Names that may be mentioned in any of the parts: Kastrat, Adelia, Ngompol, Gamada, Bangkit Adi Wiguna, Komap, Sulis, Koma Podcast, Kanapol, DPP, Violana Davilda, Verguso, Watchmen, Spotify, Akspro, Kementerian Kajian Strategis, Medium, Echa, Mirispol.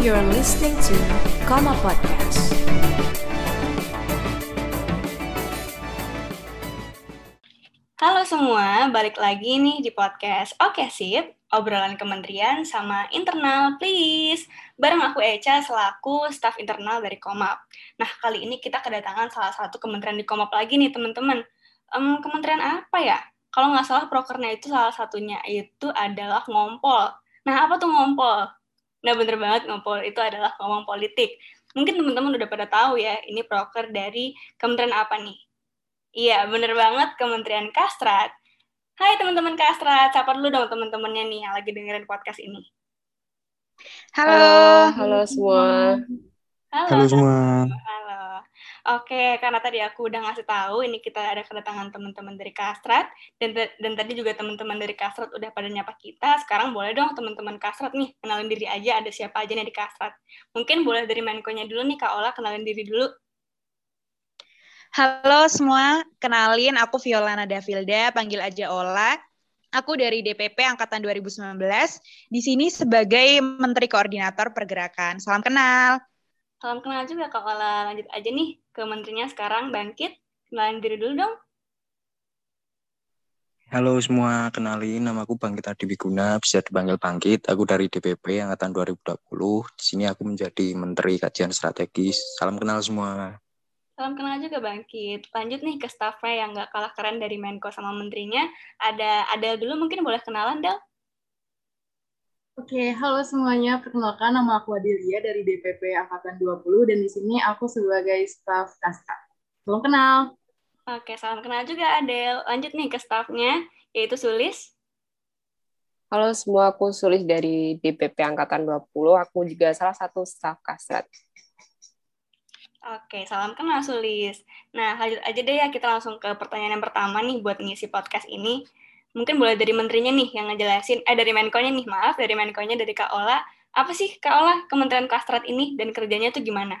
You're listening to Koma Podcast. Halo semua, balik lagi nih di podcast Oke Sip, obrolan kementerian sama internal please. Bareng aku Echa selaku staf internal dari Komap. Nah, kali ini kita kedatangan salah satu kementerian di Komap lagi nih teman-teman. Kementerian apa ya? Kalau nggak salah prokernya itu salah satunya itu adalah ngompol. Nah, apa tuh ngompol? Nah, bener banget, ngompol itu adalah ngomong politik. Mungkin teman-teman udah pada tahu ya, ini proker dari kementerian apa nih? Iya, bener banget, Kementerian Kastrat. Hai teman-teman Kastrat, sapa dulu dong teman-temannya nih yang lagi dengerin podcast ini. Halo. Halo semua. Halo semua. Halo. Oke, karena tadi aku udah ngasih tahu, ini kita ada kedatangan teman-teman dari Kastrat, dan tadi juga teman-teman dari Kastrat udah pada nyapa kita. Sekarang boleh dong teman-teman Kastrat nih, kenalin diri aja ada siapa aja nih di Kastrat. Mungkin boleh dari Menko-nya dulu nih, Kak Ola, kenalin diri dulu. Halo semua, kenalin aku Violana Davilda, panggil aja Ola. Aku dari DPP Angkatan 2019, di sini sebagai Menteri Koordinator Pergerakan. Salam kenal. Salam kenal juga Kak Ola. Lanjut aja nih ke menterinya sekarang, Bangkit. Kenalin diri dulu dong. Halo semua, kenalin namaku Bangkit Adi Wiguna, bisa dipanggil Bangkit. Aku dari DPP Angkatan 2020, di sini aku menjadi Menteri Kajian Strategis. Salam kenal semua. Salam kenal juga Bangkit. Lanjut nih ke stafnya yang gak kalah keren dari Menko sama menterinya. Ada Adel dulu, mungkin boleh kenalan, Del. Oke, halo semuanya. Perkenalkan, nama aku Adelia dari DPP Angkatan 20 dan di sini aku sebagai staf Kastrat. Salam kenal. Oke, salam kenal juga Adel. Lanjut nih ke stafnya, yaitu Sulis. Halo semua, aku Sulis dari DPP Angkatan 20. Aku juga salah satu staf Kastrat. Oke, salam kenal Sulis. Nah, lanjut aja deh ya, kita langsung ke pertanyaan yang pertama nih buat ngisi podcast ini. Mungkin boleh dari menterinya nih yang ngejelasin, dari Menko-nya nih, maaf, dari Menko-nya, dari Kak Ola. Apa sih Kak Ola Kementerian Kastrat ini dan kerjanya tuh gimana?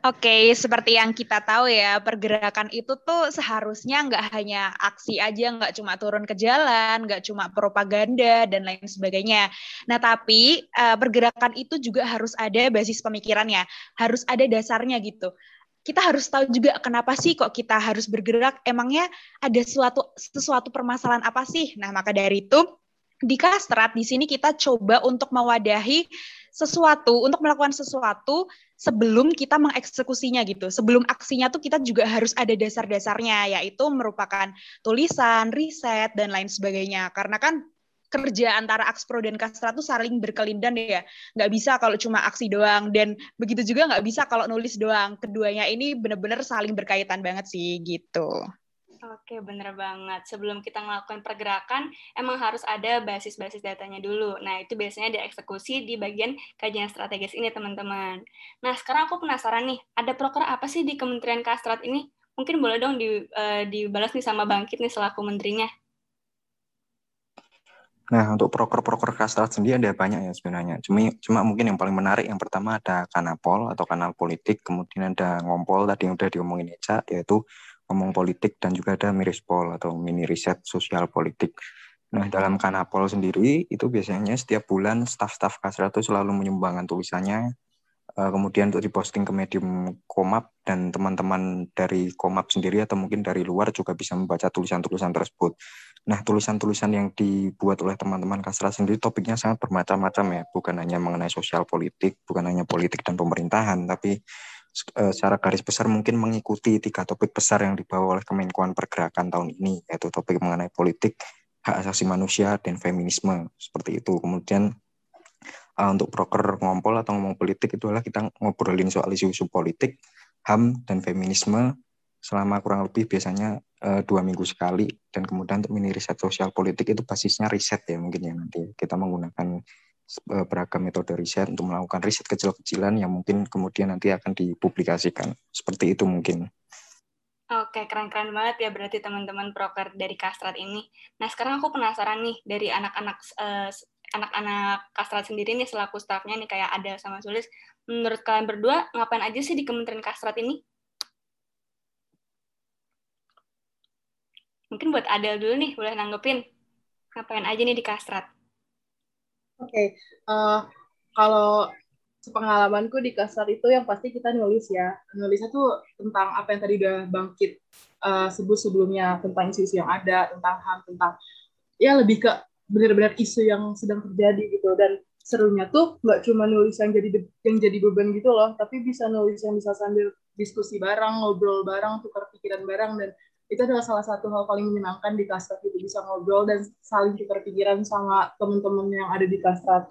Oke, seperti yang kita tahu ya, pergerakan itu tuh seharusnya nggak hanya aksi aja, nggak cuma turun ke jalan, nggak cuma propaganda, dan lain sebagainya. Nah, tapi pergerakan itu juga harus ada basis pemikirannya, harus ada dasarnya gitu. Kita harus tahu juga kenapa sih kok kita harus bergerak, emangnya ada sesuatu permasalahan apa sih? Nah, maka dari itu, di Kastrat, di sini kita coba untuk mewadahi sesuatu, untuk melakukan sesuatu sebelum kita mengeksekusinya gitu. Sebelum aksinya tuh kita juga harus ada dasar-dasarnya, yaitu merupakan tulisan, riset, dan lain sebagainya. Karena kan kerja antara Akspro dan Kastrat tuh saling berkelindan ya. Nggak bisa kalau cuma aksi doang, dan begitu juga nggak bisa kalau nulis doang. Keduanya ini benar-benar saling berkaitan banget sih gitu. Oke, bener banget. Sebelum kita melakukan pergerakan, emang harus ada basis-basis datanya dulu. Nah, itu biasanya dieksekusi di bagian kajian strategis ini, teman-teman. Nah, sekarang aku penasaran nih, ada proker apa sih di Kementerian Kastrat ini? Mungkin boleh dong dibalas nih sama Bangkit nih selaku menterinya. Nah, untuk proker-proker Kastrat sendiri ada banyak ya sebenarnya. Cuma mungkin yang paling menarik, yang pertama ada kanapol atau kanal politik, kemudian ada ngompol tadi yang udah diomongin Echa, yaitu ngomong politik, dan juga ada mirispol atau mini riset sosial politik. Nah, dalam kanapol sendiri, itu biasanya setiap bulan staf-staf Kastrat itu selalu menyumbangkan tulisannya, kemudian untuk diposting ke Medium Komap, dan teman-teman dari Komap sendiri atau mungkin dari luar juga bisa membaca tulisan-tulisan tersebut. Nah, tulisan-tulisan yang dibuat oleh teman-teman Kastrat sendiri topiknya sangat bermacam-macam ya, bukan hanya mengenai sosial politik, bukan hanya politik dan pemerintahan, tapi secara garis besar mungkin mengikuti 3 topik besar yang dibawa oleh Kemenkuan Pergerakan tahun ini, yaitu topik mengenai politik, hak asasi manusia, dan feminisme, seperti itu. Kemudian untuk proker ngompol atau ngomong politik itu adalah kita ngobrolin soal isu-isu politik, HAM, dan feminisme, selama kurang lebih biasanya 2 minggu sekali. Dan kemudian untuk mini riset sosial politik itu basisnya riset ya, mungkin ya, nanti kita menggunakan beragam metode riset untuk melakukan riset kecil-kecilan yang mungkin kemudian nanti akan dipublikasikan. Seperti itu mungkin. Oke, keren-keren banget ya berarti teman-teman proker dari Kastrat ini. Nah, sekarang aku penasaran nih dari anak-anak Kastrat sendiri nih selaku stafnya nih kayak Adel sama Sulis. Menurut kalian berdua ngapain aja sih di Kementerian Kastrat ini? Mungkin buat Adel dulu nih, boleh nanggepin. Ngapain aja nih di Kastrat? Oke, Kalau sepengalamanku di Kastrat itu yang pasti kita nulis ya. Nulisnya tuh tentang apa yang tadi udah Bangkit sebut sebelumnya, tentang isu-isu yang ada, tentang HAM, tentang ya lebih ke benar-benar isu yang sedang terjadi gitu. Dan serunya tuh nggak cuma nulis yang jadi beban gitu loh, tapi bisa nulis yang bisa sambil diskusi bareng, ngobrol bareng, tukar pikiran bareng, dan itu adalah salah satu hal paling menyenangkan di Kastrat, itu bisa ngobrol dan saling tukar pikiran sama teman-teman yang ada di Kastrat.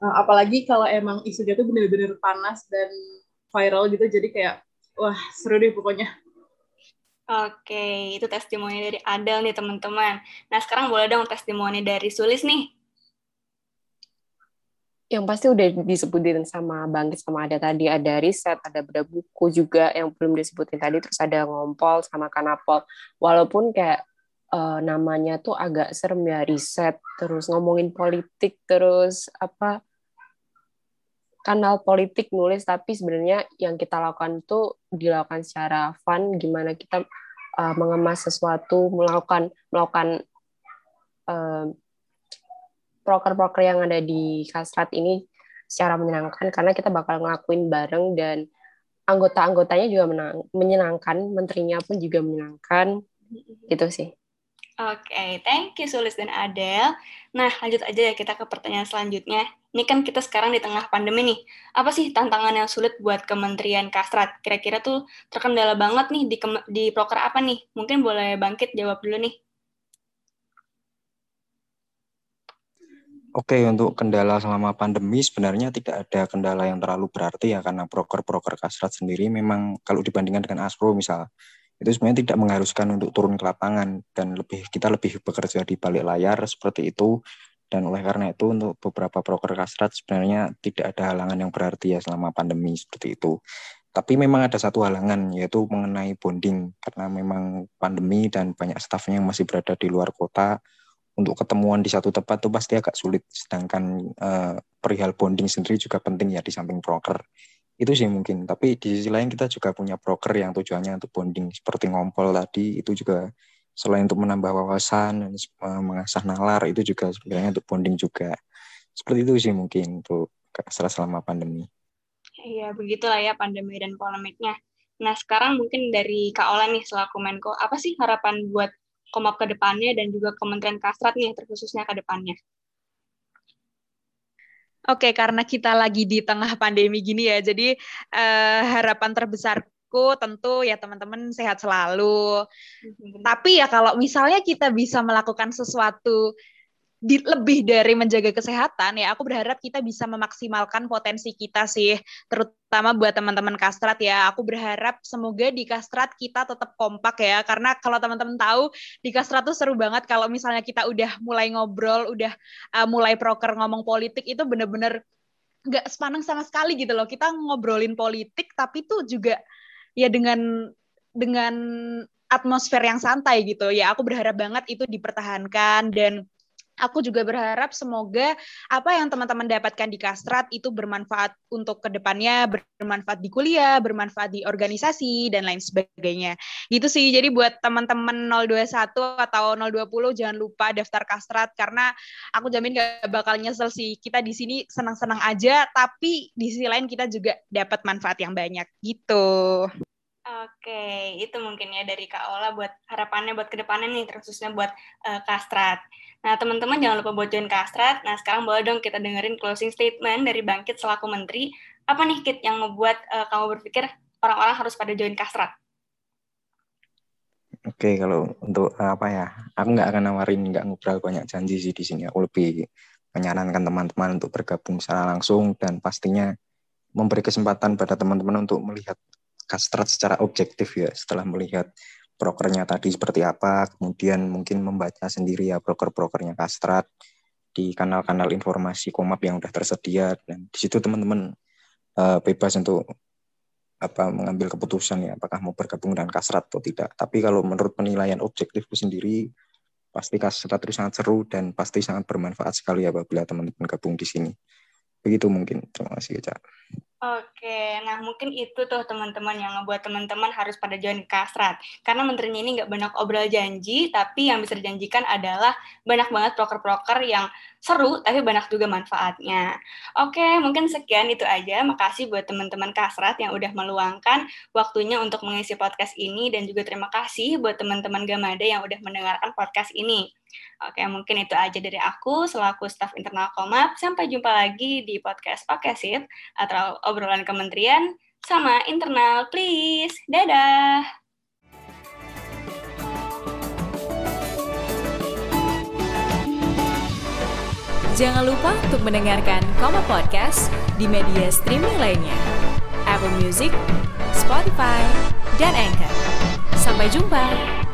Apalagi kalau emang isunya tuh bener-bener panas dan viral gitu, jadi kayak wah seru deh pokoknya. Oke, itu testimoni dari Adel nih teman-teman. Nah sekarang boleh dong testimoni dari Sulis nih. Yang pasti udah disebutin sama Bangkit sama ada tadi, ada riset, ada bedah buku juga yang belum disebutin tadi, terus ada ngompol sama kanapol. Walaupun kayak namanya tuh agak serem ya, riset, terus ngomongin politik, terus apa kanal politik nulis, tapi sebenarnya yang kita lakukan tuh dilakukan secara fun, gimana kita mengemas sesuatu, melakukan proker-proker yang ada di Kastrat ini secara menyenangkan, karena kita bakal ngelakuin bareng, dan anggota-anggotanya juga menyenangkan, menterinya pun juga menyenangkan, gitu sih. Oke, thank you Sulis dan Adel. Nah, lanjut aja ya kita ke pertanyaan selanjutnya. Ini kan kita sekarang di tengah pandemi nih. Apa sih tantangan yang sulit buat Kementerian Kastrat? Kira-kira tuh terkendala banget nih di proker apa nih? Mungkin boleh Bangkit jawab dulu nih. Oke, untuk kendala selama pandemi sebenarnya tidak ada kendala yang terlalu berarti ya, karena proker-proker Kastrat sendiri memang kalau dibandingkan dengan Akspro misal, itu sebenarnya tidak mengharuskan untuk turun ke lapangan, dan kita lebih bekerja di balik layar seperti itu, dan oleh karena itu untuk beberapa proker Kastrat sebenarnya tidak ada halangan yang berarti ya selama pandemi seperti itu. Tapi memang ada satu halangan yaitu mengenai bonding, karena memang pandemi dan banyak stafnya yang masih berada di luar kota. Untuk ketemuan di satu tempat itu pasti agak sulit. Sedangkan perihal bonding sendiri juga penting ya di samping broker. Itu sih mungkin. Tapi di sisi lain kita juga punya broker yang tujuannya untuk bonding. Seperti ngompol tadi, itu juga selain untuk menambah wawasan dan mengasah nalar, itu juga sebenarnya untuk bonding juga. Seperti itu sih mungkin untuk selama pandemi. Iya, begitulah ya pandemi dan polemiknya. Nah, sekarang mungkin dari Kak Ola nih selaku Menko, apa sih harapan buat Komap ke depannya dan juga Kementerian Kastrat nih terkhususnya ke depannya. Oke, karena kita lagi di tengah pandemi gini ya, jadi harapan terbesarku tentu ya teman-teman sehat selalu. Tapi ya kalau misalnya kita bisa melakukan sesuatu lebih dari menjaga kesehatan, ya aku berharap kita bisa memaksimalkan potensi kita sih, terutama buat teman-teman Kastrat ya. Aku berharap semoga di Kastrat kita tetap kompak ya, karena kalau teman-teman tahu di Kastrat tuh seru banget kalau misalnya kita udah mulai ngobrol, udah mulai proker ngomong politik, itu bener-bener nggak sepaneng sama sekali gitu loh. Kita ngobrolin politik tapi tuh juga ya dengan atmosfer yang santai gitu ya. Aku berharap banget itu dipertahankan, dan aku juga berharap semoga apa yang teman-teman dapatkan di Kastrat itu bermanfaat untuk kedepannya, bermanfaat di kuliah, bermanfaat di organisasi, dan lain sebagainya. Gitu sih, jadi buat teman-teman 021 atau 020 jangan lupa daftar Kastrat, karena aku jamin gak bakal nyesel sih. Kita di sini senang-senang aja, tapi di sisi lain kita juga dapat manfaat yang banyak. Gitu. Oke, itu mungkin ya dari Kak Ola buat harapannya buat kedepannya nih, terkhususnya buat Kastrat. Nah, teman-teman jangan lupa buat join Kastrat. Nah, sekarang boleh dong kita dengerin closing statement dari Bangkit selaku Menteri. Apa nih, Kit, yang membuat kamu berpikir orang-orang harus pada join Kastrat? Oke, kalau untuk apa ya, aku nggak akan nawarin, nggak ngobrol banyak janji sih di sini. Aku lebih menyarankan teman-teman untuk bergabung secara langsung, dan pastinya memberi kesempatan pada teman-teman untuk melihat Kastrat secara objektif ya, setelah melihat prokernya tadi seperti apa, kemudian mungkin membaca sendiri ya proker-prokernya Kastrat di kanal-kanal informasi Komap yang sudah tersedia, dan di situ teman-teman bebas untuk mengambil keputusan ya apakah mau bergabung dengan Kastrat atau tidak. Tapi kalau menurut penilaian objektifku sendiri, pasti Kastrat itu sangat seru dan pasti sangat bermanfaat sekali ya apabila teman-teman gabung di sini. Begitu mungkin. Terima kasih, Echa. Oke, nah mungkin itu tuh teman-teman yang ngebuat teman-teman harus pada join Kastrat. Karena menterinya ini nggak banyak obrol janji, tapi yang bisa dijanjikan adalah banyak banget proker-proker yang seru tapi banyak juga manfaatnya. Oke, mungkin sekian itu aja. Makasih buat teman-teman Kastrat yang udah meluangkan waktunya untuk mengisi podcast ini, dan juga terima kasih buat teman-teman Gamada yang udah mendengarkan podcast ini. Oke, mungkin itu aja dari aku selaku staf internal Komap. Sampai jumpa lagi di podcast Oke Sip atau obrolan kementerian sama internal please. Dadah. Jangan lupa untuk mendengarkan Koma Podcast di media streaming lainnya, Apple Music, Spotify, dan Anchor. Sampai jumpa!